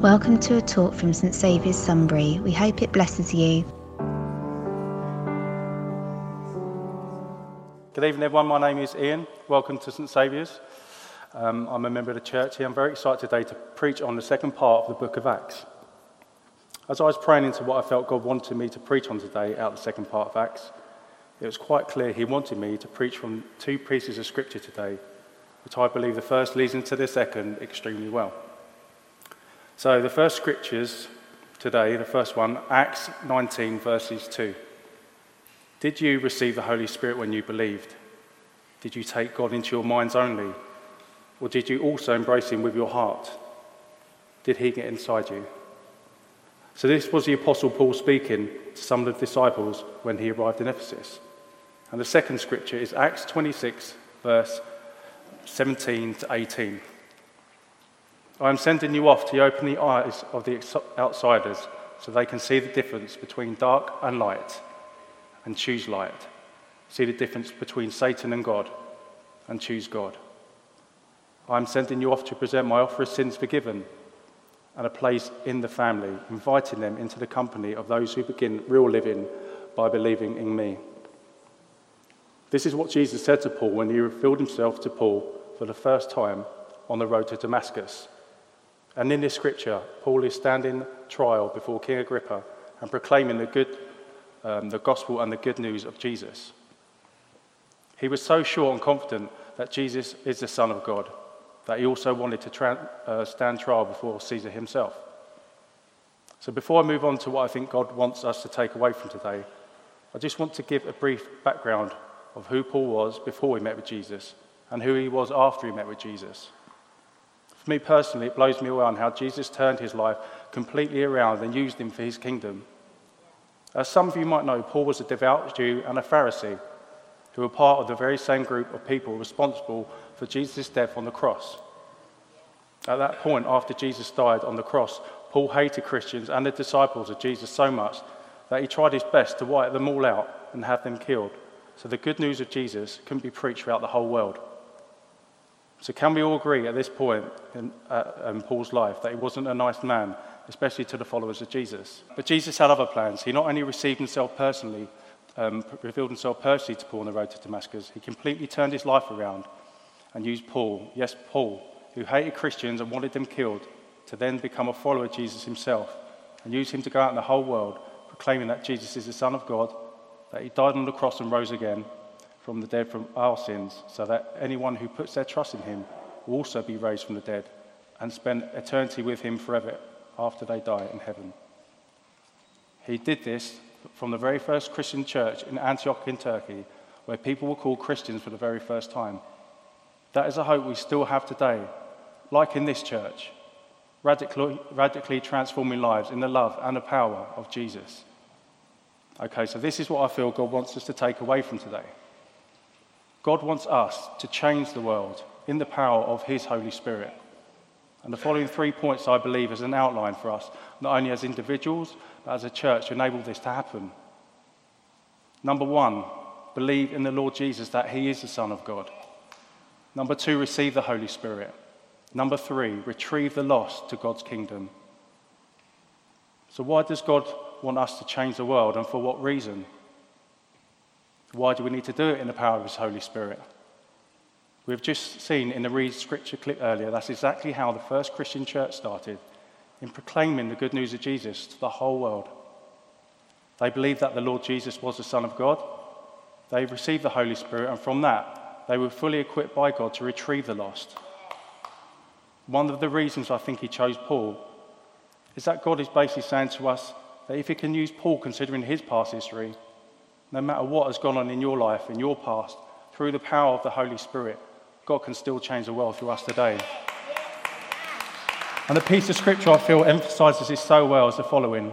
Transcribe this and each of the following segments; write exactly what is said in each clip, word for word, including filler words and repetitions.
Welcome to a talk from St Saviour's Sunbury. We hope it blesses you. Good evening everyone, my name is Ian. Welcome to St Saviour's. Um, I'm a member of the church here. I'm very excited today to preach on the second part of the book of Acts. As I was praying into what I felt God wanted me to preach on today out of the second part of Acts, it was quite clear he wanted me to preach from two pieces of scripture today, which I believe the first leads into the second extremely well. So the first scriptures today, the first one, Acts nineteen verses two. Did you receive the Holy Spirit when you believed? Did you take God into your minds only? Or did you also embrace him with your heart? Did he get inside you? So this was the Apostle Paul speaking to some of the disciples when he arrived in Ephesus. And the second scripture is Acts twenty-six, verse seventeen to eighteen. I am sending you off to open the eyes of the outsiders so they can see the difference between dark and light. And choose light. See the difference between Satan and God, and choose God. I'm sending you off to present my offer of sins forgiven and a place in the family, inviting them into the company of those who begin real living by believing in me. This is what Jesus said to Paul when he revealed himself to Paul for the first time on the road to Damascus. And in this scripture, Paul is standing trial before King Agrippa and proclaiming the good Um, the gospel and the good news of Jesus. He was so sure and confident that Jesus is the Son of God that he also wanted to tra- uh, stand trial before Caesar himself. So before I move on to what I think God wants us to take away from today, I just want to give a brief background of who Paul was before he met with Jesus and who he was after he met with Jesus. For me personally, it blows me away on how Jesus turned his life completely around and used him for his kingdom. As some of you might know, Paul was a devout Jew and a Pharisee who were part of the very same group of people responsible for Jesus' death on the cross. At that point, after Jesus died on the cross, Paul hated Christians and the disciples of Jesus so much that he tried his best to wipe them all out and have them killed, so the good news of Jesus couldn't be preached throughout the whole world. So can we all agree at this point in, uh, in Paul's life that he wasn't a nice man, especially to the followers of Jesus? But Jesus had other plans. He not only received himself personally, um, revealed himself personally to Paul on the road to Damascus, he completely turned his life around and used Paul, yes, Paul, who hated Christians and wanted them killed, to then become a follower of Jesus himself and use him to go out in the whole world, proclaiming that Jesus is the Son of God, that he died on the cross and rose again from the dead from our sins, so that anyone who puts their trust in him will also be raised from the dead and spend eternity with him forever after they die in heaven. He did this from the very first Christian church in Antioch in Turkey, where people were called Christians for the very first time. That is a hope we still have today, like in this church, radically, radically transforming lives in the love and the power of Jesus. Okay, so this is what I feel God wants us to take away from today. God wants us to change the world in the power of his Holy Spirit. And the following three points, I believe, is an outline for us, not only as individuals, but as a church, to enable this to happen. Number one, believe in the Lord Jesus that he is the Son of God. Number two, receive the Holy Spirit. Number three, retrieve the lost to God's kingdom. So why does God want us to change the world, and for what reason? Why do we need to do it in the power of his Holy Spirit? We've just seen in the Read Scripture clip earlier, that's exactly how the first Christian church started, in proclaiming the good news of Jesus to the whole world. They believed that the Lord Jesus was the Son of God. They received the Holy Spirit, and from that, they were fully equipped by God to retrieve the lost. One of the reasons I think he chose Paul is that God is basically saying to us that if he can use Paul, considering his past history, no matter what has gone on in your life, in your past, through the power of the Holy Spirit, God can still change the world through us today. And the piece of scripture I feel emphasises this so well is the following,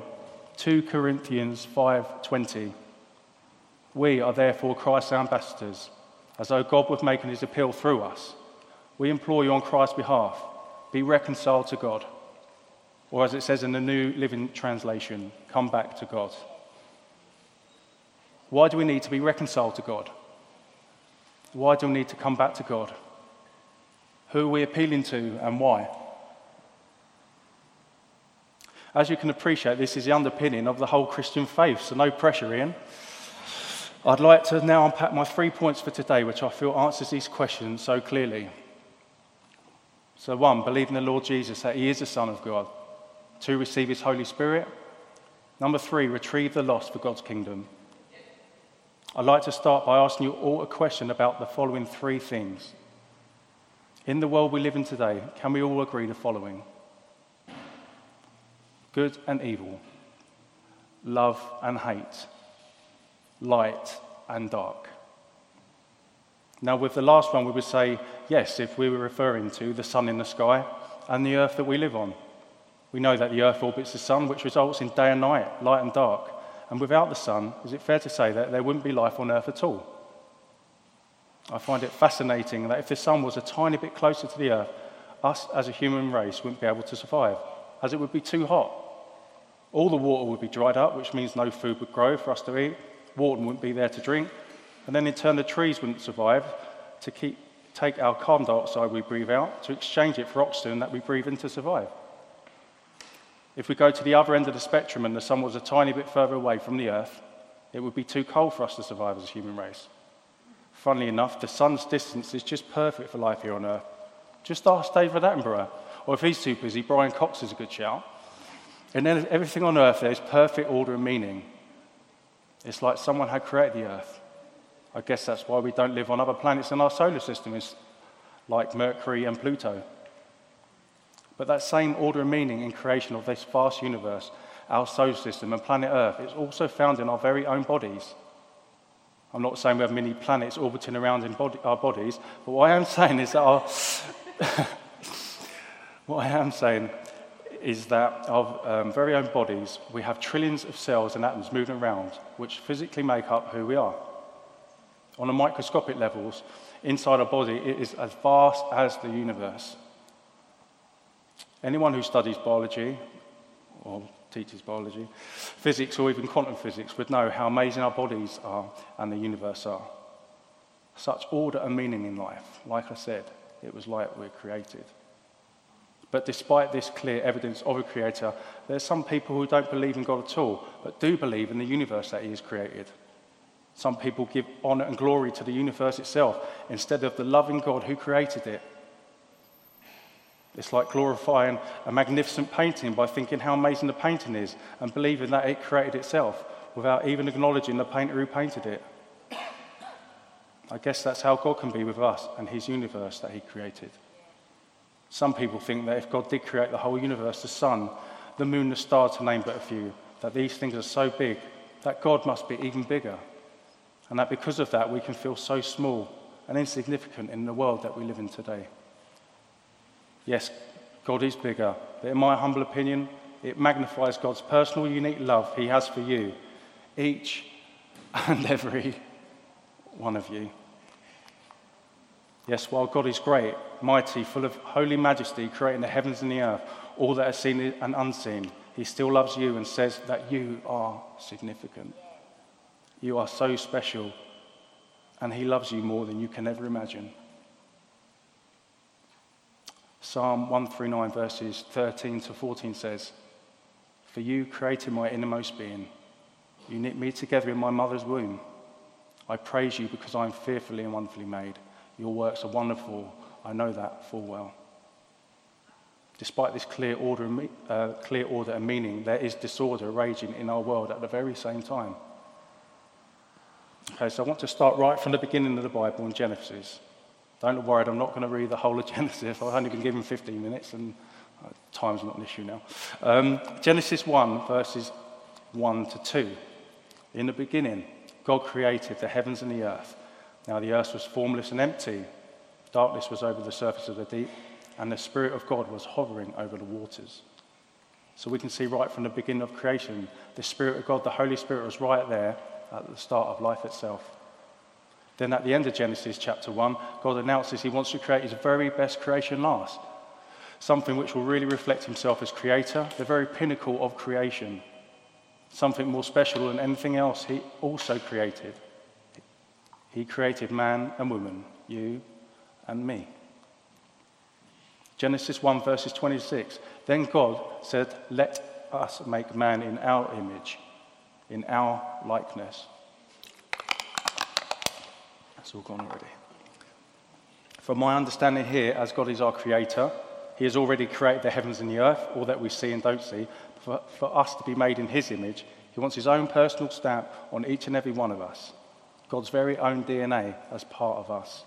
Second Corinthians five twenty. We are therefore Christ's ambassadors, as though God was making his appeal through us. We implore you on Christ's behalf, be reconciled to God. Or as it says in the New Living Translation, come back to God. Why do we need to be reconciled to God? Why do we need to come back to God? Who are we appealing to and why? As you can appreciate, this is the underpinning of the whole Christian faith, so no pressure, Ian. I'd like to now unpack my three points for today, which I feel answers these questions so clearly. So one, believe in the Lord Jesus, that he is the Son of God. Two, receive his Holy Spirit. Number three, retrieve the lost for God's kingdom. I'd like to start by asking you all a question about the following three things. In the world we live in today, can we all agree the following? Good and evil, love and hate, light and dark. Now with the last one we would say, yes, if we were referring to the sun in the sky and the earth that we live on. We know that the earth orbits the sun, which results in day and night, light and dark. And without the sun, is it fair to say that there wouldn't be life on earth at all? I find it fascinating that if the sun was a tiny bit closer to the earth, us as a human race wouldn't be able to survive, as it would be too hot. All the water would be dried up, which means no food would grow for us to eat, water wouldn't be there to drink, and then in turn the trees wouldn't survive to keep, take our carbon dioxide we breathe out to exchange it for oxygen that we breathe in to survive. If we go to the other end of the spectrum and the sun was a tiny bit further away from the earth, it would be too cold for us to survive as a human race. Funnily enough, the sun's distance is just perfect for life here on earth. Just ask David Attenborough, or if he's too busy, Brian Cox is a good shout. And then everything on earth there is perfect order and meaning. It's like someone had created the earth. I guess that's why we don't live on other planets in our solar system, is like Mercury and Pluto. But that same order and meaning in creation of this vast universe, our solar system and planet Earth, is also found in our very own bodies. I'm not saying we have many planets orbiting around in body, our bodies, but what I am saying is that our what I am saying is that our um, very own bodies, we have trillions of cells and atoms moving around, which physically make up who we are. On a microscopic level, inside our body, it is as vast as the universe. Anyone who studies biology, or teaches biology, physics, or even quantum physics would know how amazing our bodies are and the universe are. Such order and meaning in life. Like I said, it was like we were created. But despite this clear evidence of a creator, there are some people who don't believe in God at all, but do believe in the universe that he has created. Some people give honor and glory to the universe itself instead of the loving God who created it. It's like glorifying a magnificent painting by thinking how amazing the painting is and believing that it created itself without even acknowledging the painter who painted it. I guess that's how God can be with us and his universe that he created. Some people think that if God did create the whole universe, the sun, the moon, the stars, to name but a few, that these things are so big that God must be even bigger, and that because of that we can feel so small and insignificant in the world that we live in today. Yes, God is bigger, but in my humble opinion, it magnifies God's personal, unique love he has for you, each and every one of you. Yes, while God is great, mighty, full of holy majesty, creating the heavens and the earth, all that is seen and unseen, he still loves you and says that you are significant. You are so special, and he loves you more than you can ever imagine. Psalm one thirty-nine verses thirteen to fourteen says, "For you created my innermost being. You knit me together in my mother's womb. I praise you because I am fearfully and wonderfully made. Your works are wonderful. I know that full well." Despite this clear order and, uh, clear order and meaning, there is disorder raging in our world at the very same time. Okay, so I want to start right from the beginning of the Bible in Genesis. Don't be worried, I'm not going to read the whole of Genesis. I've only been given fifteen minutes, and time's not an issue now. Um, Genesis one, verses one to two. In the beginning, God created the heavens and the earth. Now the earth was formless and empty. Darkness was over the surface of the deep, and the Spirit of God was hovering over the waters. So we can see right from the beginning of creation, the Spirit of God, the Holy Spirit, was right there at the start of life itself. Then at the end of Genesis chapter one, God announces he wants to create his very best creation last, something which will really reflect himself as creator, the very pinnacle of creation, something more special than anything else he also created. He created man and woman, you and me. Genesis one verses twenty-six, "Then God said, let us make man in our image, in our likeness. That's all gone already. From my understanding here, as God is our creator, he has already created the heavens and the earth, all that we see and don't see. For, for us to be made in his image, he wants his own personal stamp on each and every one of us. God's very own D N A as part of us.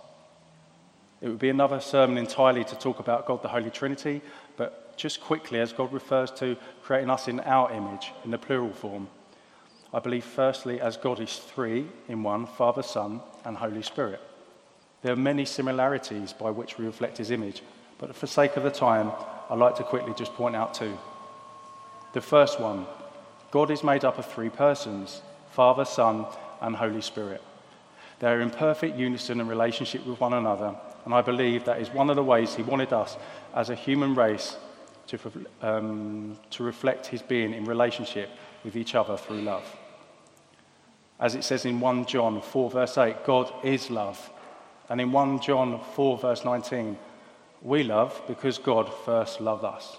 It would be another sermon entirely to talk about God, the Holy Trinity, but just quickly, as God refers to creating us in our image, in the plural form, I believe firstly as God is three in one, Father, Son, and Holy Spirit. There are many similarities by which we reflect his image, but for sake of the time, I'd like to quickly just point out two. The first one, God is made up of three persons, Father, Son, and Holy Spirit. They are in perfect unison and relationship with one another, and I believe that is one of the ways he wanted us as a human race to, um, to reflect his being in relationship with each other through love. As it says in First John four verse eight, God is love. And in First John four verse nineteen, we love because God first loved us.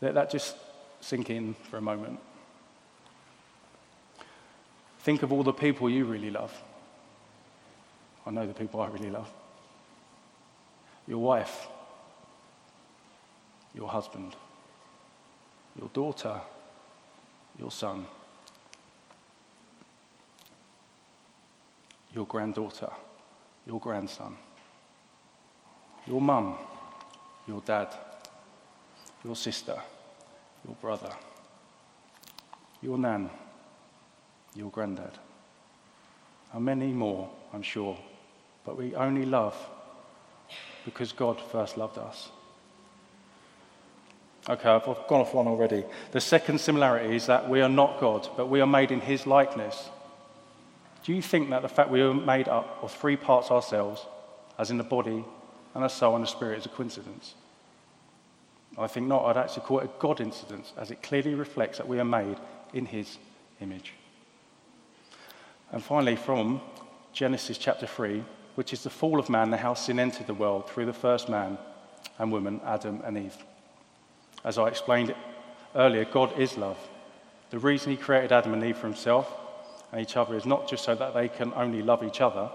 Let that just sink in for a moment. Think of all the people you really love. I know the people I really love. Your wife, your husband, your daughter, your son, your granddaughter, your grandson, your mum, your dad, your sister, your brother, your nan, your granddad, and many more, I'm sure. But we only love because God first loved us. Okay, I've gone off one already. The second similarity is that we are not God, but we are made in his likeness. Do you think that the fact we are made up of three parts ourselves, as in the body and a soul and a spirit, is a coincidence? I think not. I'd actually call it a God incidence, as it clearly reflects that we are made in his image. And finally, from Genesis chapter three, which is the fall of man, the how sin entered the world through the first man and woman, Adam and Eve. As I explained earlier, God is love. The reason he created Adam and Eve for himself and each other is not just so that they can only love each other.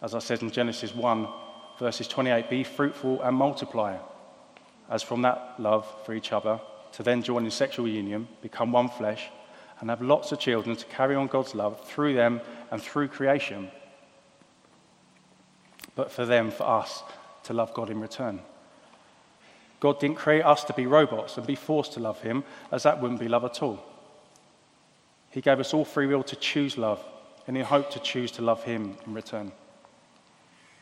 As I said in Genesis one, verses twenty-eight, be fruitful and multiply. As from that love for each other, to then join in sexual union, become one flesh, and have lots of children to carry on God's love through them and through creation. But for them, for us, to love God in return. God didn't create us to be robots and be forced to love him, as that wouldn't be love at all. He gave us all free will to choose love, and in hope to choose to love him in return.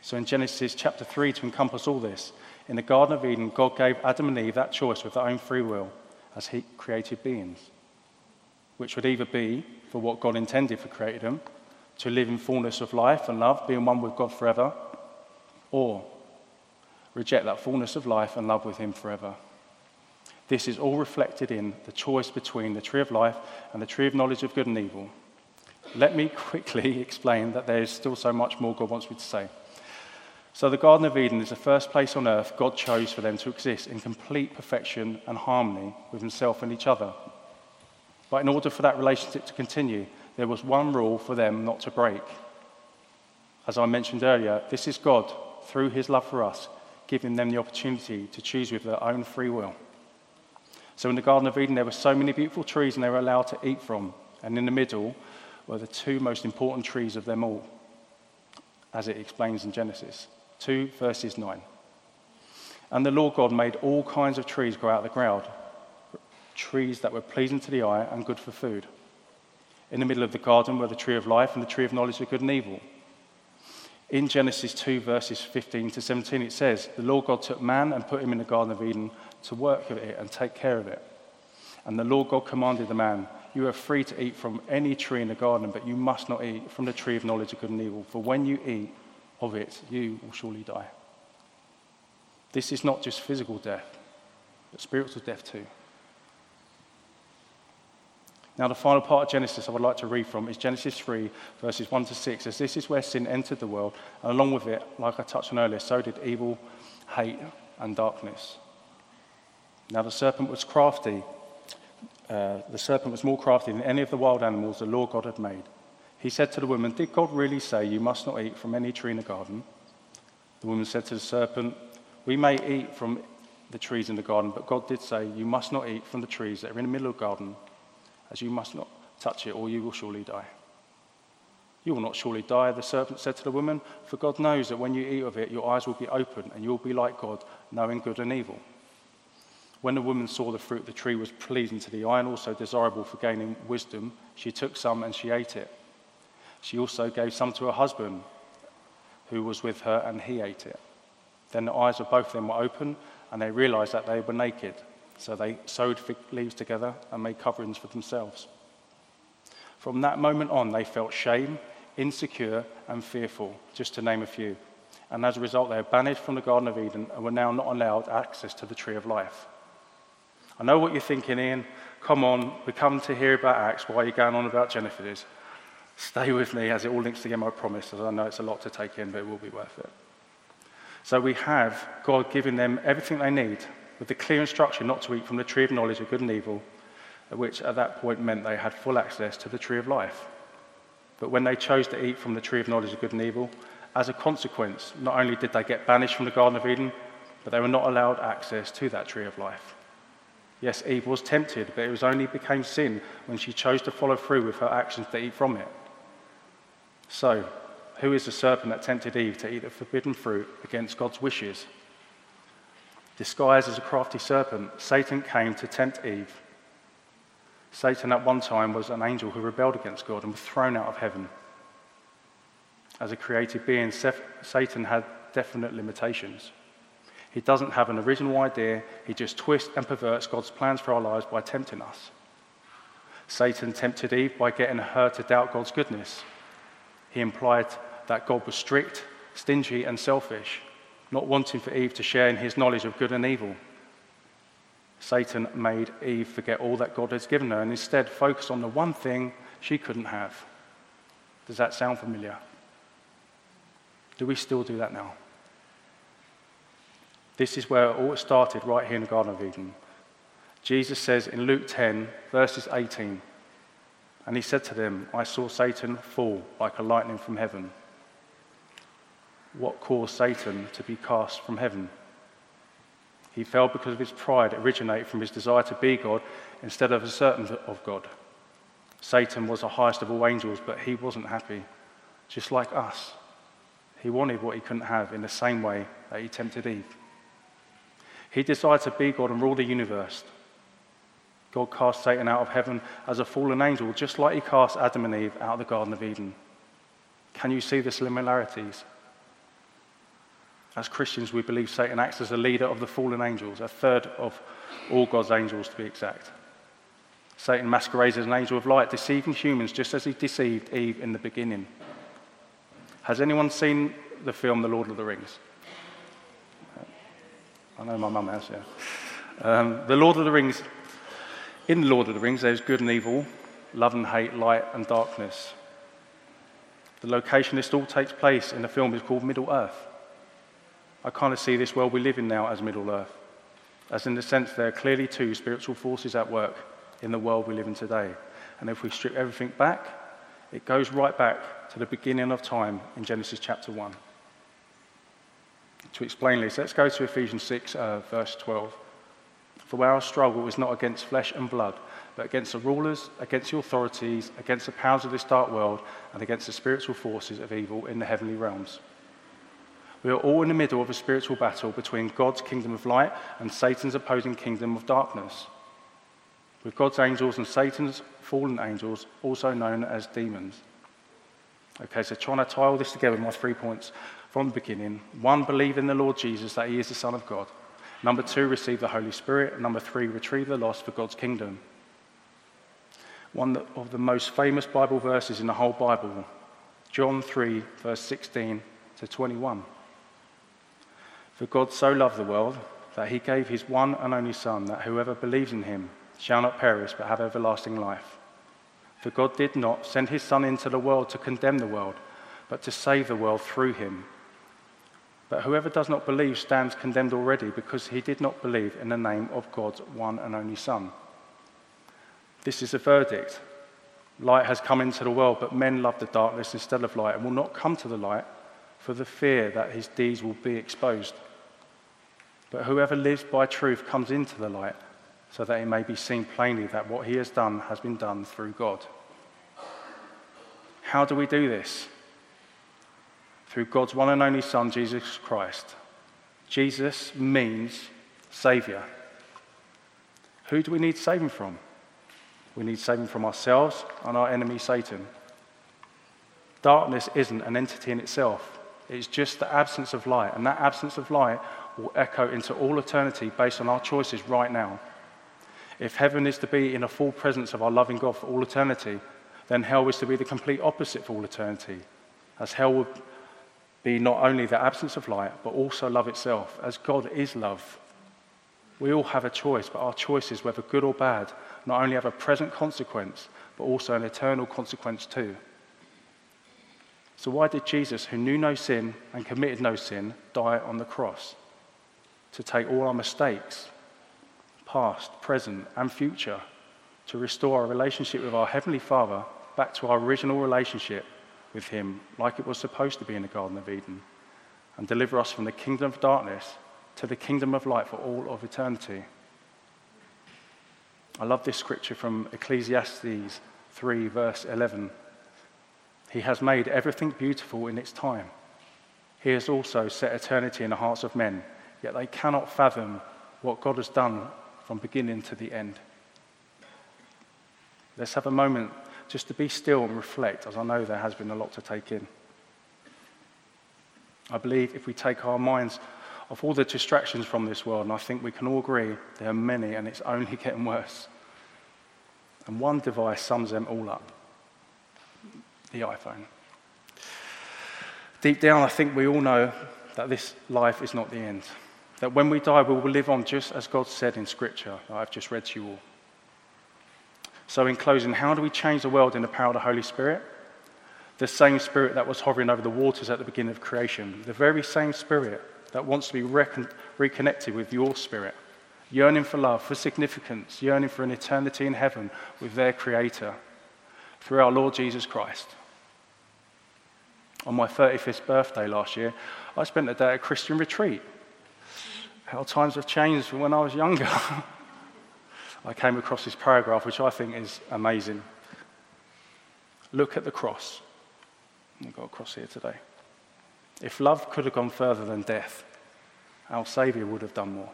So in Genesis chapter three, to encompass all this, in the Garden of Eden, God gave Adam and Eve that choice with their own free will as he created beings, which would either be for what God intended for creating them, to live in fullness of life and love, being one with God forever, or reject that fullness of life and love with him forever. This is all reflected in the choice between the tree of life and the tree of knowledge of good and evil. Let me quickly explain that there is still so much more God wants me to say. So the Garden of Eden is the first place on earth God chose for them to exist in complete perfection and harmony with himself and each other. But in order for that relationship to continue, there was one rule for them not to break. As I mentioned earlier, this is God, through his love for us, giving them the opportunity to choose with their own free will. So in the Garden of Eden, there were so many beautiful trees and they were allowed to eat from. And in the middle were the two most important trees of them all, as it explains in Genesis two, verses nine. And the Lord God made all kinds of trees grow out of the ground, trees that were pleasing to the eye and good for food. In the middle of the garden were the tree of life and the tree of knowledge of good and evil. In Genesis two, verses fifteen to seventeen, it says, the Lord God took man and put him in the Garden of Eden to work with it and take care of it. And the Lord God commanded the man, you are free to eat from any tree in the garden, but you must not eat from the tree of knowledge of good and evil, for when you eat of it, you will surely die. This is not just physical death, but spiritual death too. Now, the final part of Genesis I would like to read from is Genesis three, verses one to six, as this is where sin entered the world, and along with it, like I touched on earlier, so did evil, hate, and darkness. Now the serpent was crafty. Uh, the serpent was more crafty than any of the wild animals the Lord God had made. He said to the woman, "Did God really say you must not eat from any tree in the garden?" The woman said to the serpent, "We may eat from the trees in the garden, but God did say you must not eat from the trees that are in the middle of the garden, as you must not touch it or you will surely die." "You will not surely die," the serpent said to the woman, "for God knows that when you eat of it, your eyes will be open and you will be like God, knowing good and evil." When the woman saw the fruit, the tree was pleasing to the eye and also desirable for gaining wisdom. She took some and she ate it. She also gave some to her husband who was with her, and he ate it. Then the eyes of both of them were open, and they realized that they were naked. So they sewed fig leaves together and made coverings for themselves. From that moment on, they felt shame, insecure, and fearful, just to name a few. And as a result, they were banished from the Garden of Eden and were now not allowed access to the tree of life. I know what you're thinking, Ian. Come on, we come to hear about Acts. Why are you going on about Genesis? Stay with me as it all links together, I promise, as I know it's a lot to take in, but it will be worth it. So we have God giving them everything they need with the clear instruction not to eat from the tree of knowledge of good and evil, which at that point meant they had full access to the tree of life. But when they chose to eat from the tree of knowledge of good and evil, as a consequence, not only did they get banished from the Garden of Eden, but they were not allowed access to that tree of life. Yes, Eve was tempted, but it was only became sin when she chose to follow through with her actions to eat from it. So, who is the serpent that tempted Eve to eat the forbidden fruit against God's wishes? Disguised as a crafty serpent, Satan came to tempt Eve. Satan at one time was an angel who rebelled against God and was thrown out of heaven. As a created being, Satan had definite limitations. He doesn't have an original idea, he just twists and perverts God's plans for our lives by tempting us. Satan tempted Eve by getting her to doubt God's goodness. He implied that God was strict, stingy, and selfish, not wanting for Eve to share in his knowledge of good and evil. Satan made Eve forget all that God has given her and instead focus on the one thing she couldn't have. Does that sound familiar? Do we still do that now? This is where it all started, right here in the Garden of Eden. Jesus says in Luke ten, verses eighteen, "And he said to them, I saw Satan fall like a lightning from heaven." What caused Satan to be cast from heaven? He fell because of his pride, originated from his desire to be God instead of a servant of God. Satan was the highest of all angels, but he wasn't happy, just like us. He wanted what he couldn't have in the same way that he tempted Eve. He desired to be God and rule the universe. God cast Satan out of heaven as a fallen angel, just like he cast Adam and Eve out of the Garden of Eden. Can you see the similarities? As Christians, we believe Satan acts as a leader of the fallen angels, a third of all God's angels to be exact. Satan masquerades as an angel of light, deceiving humans just as he deceived Eve in the beginning. Has anyone seen the film The Lord of the Rings? I know my mum has, yeah. Um, the Lord of the Rings... In The Lord of the Rings, there's good and evil, love and hate, light and darkness. The location this all takes place in the film is called Middle Earth. I kind of see this world we live in now as Middle Earth, as in the sense there are clearly two spiritual forces at work in the world we live in today. And if we strip everything back, it goes right back to the beginning of time in Genesis chapter one. To explain this, let's go to Ephesians six, uh, verse twelve. "For our struggle is not against flesh and blood, but against the rulers, against the authorities, against the powers of this dark world, and against the spiritual forces of evil in the heavenly realms." We are all in the middle of a spiritual battle between God's kingdom of light and Satan's opposing kingdom of darkness, with God's angels and Satan's fallen angels, also known as demons. Okay, so trying to tie all this together, my three points from the beginning. One, believe in the Lord Jesus, that he is the Son of God. Number two, receive the Holy Spirit. Number three, retrieve the lost for God's kingdom. One of the most famous Bible verses in the whole Bible, John three, verse sixteen to twenty-one. "For God so loved the world that he gave his one and only Son, that whoever believes in him shall not perish but have everlasting life. For God did not send his Son into the world to condemn the world, but to save the world through him. But whoever does not believe stands condemned already, because he did not believe in the name of God's one and only Son. This is the verdict. Light has come into the world, but men love the darkness instead of light and will not come to the light for the fear that his deeds will be exposed. But whoever lives by truth comes into the light, so that it may be seen plainly that what he has done has been done through God. How do we do this? Through God's one and only Son, Jesus Christ. Jesus means Saviour. Who do we need saving from? We need saving from ourselves and our enemy, Satan. Darkness isn't an entity in itself. It's just the absence of light, and that absence of light will echo into all eternity based on our choices right now. If heaven is to be in the full presence of our loving God for all eternity, then hell is to be the complete opposite for all eternity, as hell would be not only the absence of light, but also love itself, as God is love. We all have a choice, but our choices, whether good or bad, not only have a present consequence, but also an eternal consequence too. So why did Jesus, who knew no sin and committed no sin, die on the cross? To take all our mistakes, past, present, and future, to restore our relationship with our Heavenly Father back to our original relationship with Him, like it was supposed to be in the Garden of Eden, and deliver us from the kingdom of darkness to the kingdom of light for all of eternity. I love this scripture from Ecclesiastes three, verse eleven. He has made everything beautiful in its time. He has also set eternity in the hearts of men, yet they cannot fathom what God has done from beginning to the end. Let's have a moment just to be still and reflect, as I know there has been a lot to take in. I believe if we take our minds off all the distractions from this world, and I think we can all agree there are many, and it's only getting worse. And one device sums them all up: the iPhone. Deep down, I think we all know that this life is not the end, that when we die, we will live on just as God said in Scripture that I've just read to you all. So in closing, how do we change the world in the power of the Holy Spirit? The same Spirit that was hovering over the waters at the beginning of creation, the very same Spirit that wants to be recon- reconnected with your spirit, yearning for love, for significance, yearning for an eternity in heaven with their Creator, through our Lord Jesus Christ. On my thirty-fifth birthday last year, I spent a day at a Christian retreat. How times have changed from when I was younger. I came across this paragraph, which I think is amazing. Look at the cross. I've got a cross here today. If love could have gone further than death, our Saviour would have done more.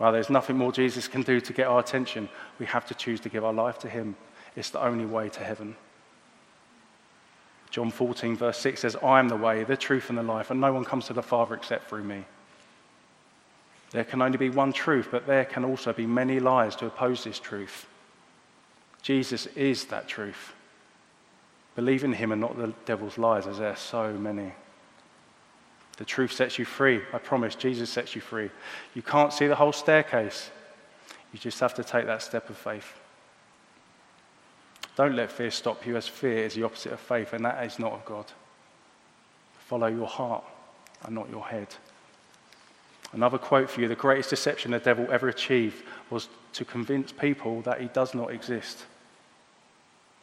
Well, there's nothing more Jesus can do to get our attention. We have to choose to give our life to Him. It's the only way to heaven. John fourteen, verse six says, I am the way, the truth, and the life, and no one comes to the Father except through me. There can only be one truth, but there can also be many lies to oppose this truth. Jesus is that truth. Believe in Him and not the devil's lies, as there are so many. The truth sets you free. I promise, Jesus sets you free. You can't see the whole staircase. You just have to take that step of faith. Don't let fear stop you, as fear is the opposite of faith, and that is not of God. Follow your heart and not your head. Another quote for you: the greatest deception the devil ever achieved was to convince people that he does not exist.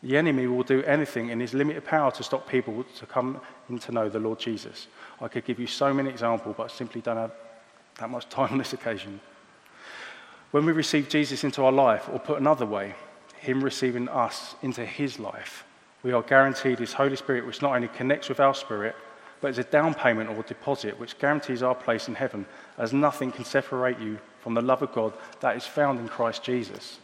The enemy will do anything in his limited power to stop people to come in to know the Lord Jesus. I could give you so many examples, but I simply don't have that much time on this occasion. When we receive Jesus into our life, or put another way, Him receiving us into His life, we are guaranteed His Holy Spirit, which not only connects with our spirit, but is a down payment or deposit which guarantees our place in heaven, as nothing can separate you from the love of God that is found in Christ Jesus.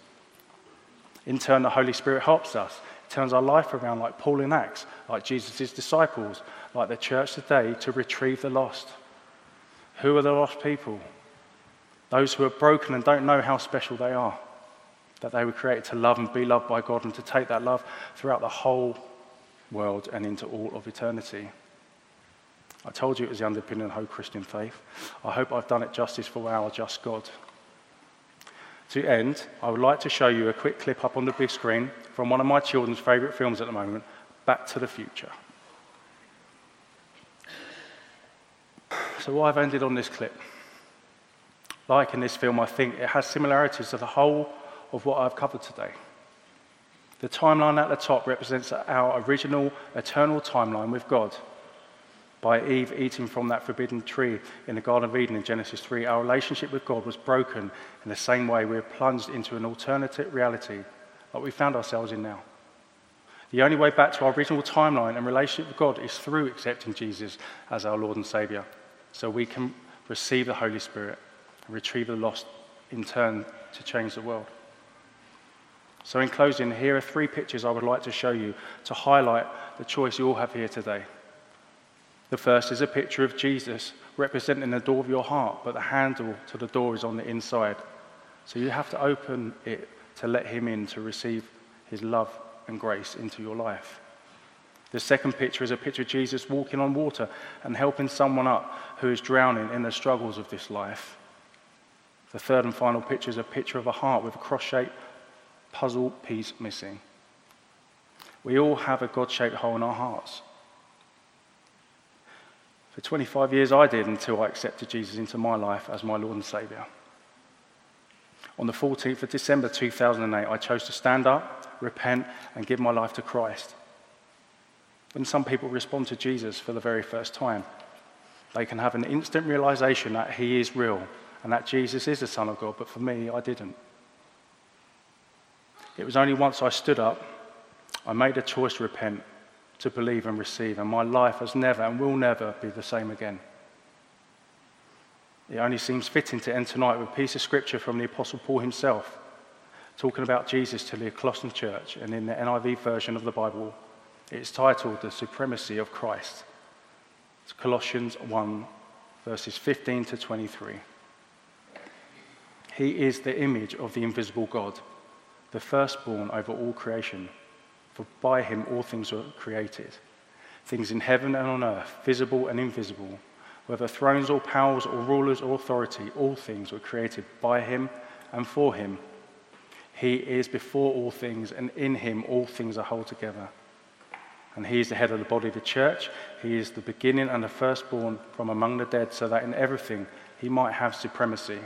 In turn, the Holy Spirit helps us. It turns our life around, like Paul in Acts, like Jesus' disciples, like the church today, to retrieve the lost. Who are the lost people? Those who are broken and don't know how special they are, that they were created to love and be loved by God, and to take that love throughout the whole world and into all of eternity. I told you it was the underpinning of the whole Christian faith. I hope I've done it justice for our just God. To end, I would like to show you a quick clip up on the big screen from one of my children's favourite films at the moment, Back to the Future. So why have I ended on this clip? Like in this film, I think it has similarities to the whole of what I've covered today. The timeline at the top represents our original eternal timeline with God. By Eve eating from that forbidden tree in the Garden of Eden in Genesis three, our relationship with God was broken in the same way we were plunged into an alternative reality like we found ourselves in now. The only way back to our original timeline and relationship with God is through accepting Jesus as our Lord and Saviour, so we can receive the Holy Spirit and retrieve the lost in turn to change the world. So in closing, here are three pictures I would like to show you to highlight the choice you all have here today. The first is a picture of Jesus representing the door of your heart, but the handle to the door is on the inside. So you have to open it to let him in to receive his love and grace into your life. The second picture is a picture of Jesus walking on water and helping someone up who is drowning in the struggles of this life. The third and final picture is a picture of a heart with a cross-shaped puzzle piece missing. We all have a God-shaped hole in our hearts. For twenty-five years I did, until I accepted Jesus into my life as my Lord and Saviour. On the fourteenth of December two thousand eight, I chose to stand up, repent, and give my life to Christ. When some people respond to Jesus for the very first time, they can have an instant realisation that he is real and that Jesus is the Son of God, but for me, I didn't. It was only once I stood up, I made a choice to repent, to believe and receive, and my life has never and will never be the same again. It only seems fitting to end tonight with a piece of scripture from the Apostle Paul himself, talking about Jesus to the Colossian church, and in the N I V version of the Bible, it's titled The Supremacy of Christ. It's Colossians one, verses fifteen to twenty-three. He is the image of the invisible God, the firstborn over all creation. For by him all things were created, things in heaven and on earth, visible and invisible, whether thrones or powers or rulers or authority, all things were created by him and for him. He is before all things, and in him all things are held together. And he is the head of the body of the church. He is the beginning and the firstborn from among the dead, so that in everything he might have supremacy.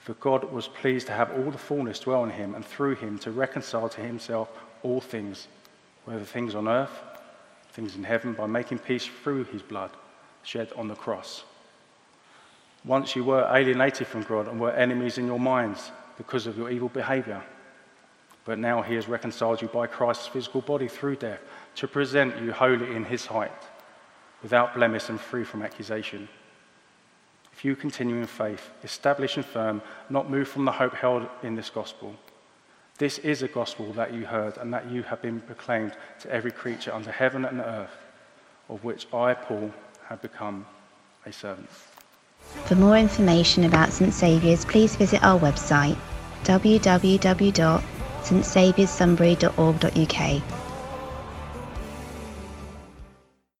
For God was pleased to have all the fullness dwell in him, and through him to reconcile to himself all things, whether things on earth, things in heaven, by making peace through his blood shed on the cross. Once you were alienated from God and were enemies in your minds because of your evil behavior, but now he has reconciled you by Christ's physical body through death to present you holy in his sight, without blemish and free from accusation. If you continue in faith, establish and firm, not move from the hope held in this gospel. This is a gospel that you heard and that you have been proclaimed to every creature under heaven and earth, of which I, Paul, have become a servant. For more information about St Saviour's, please visit our website, w w w dot st saviours sunbury dot org dot u k.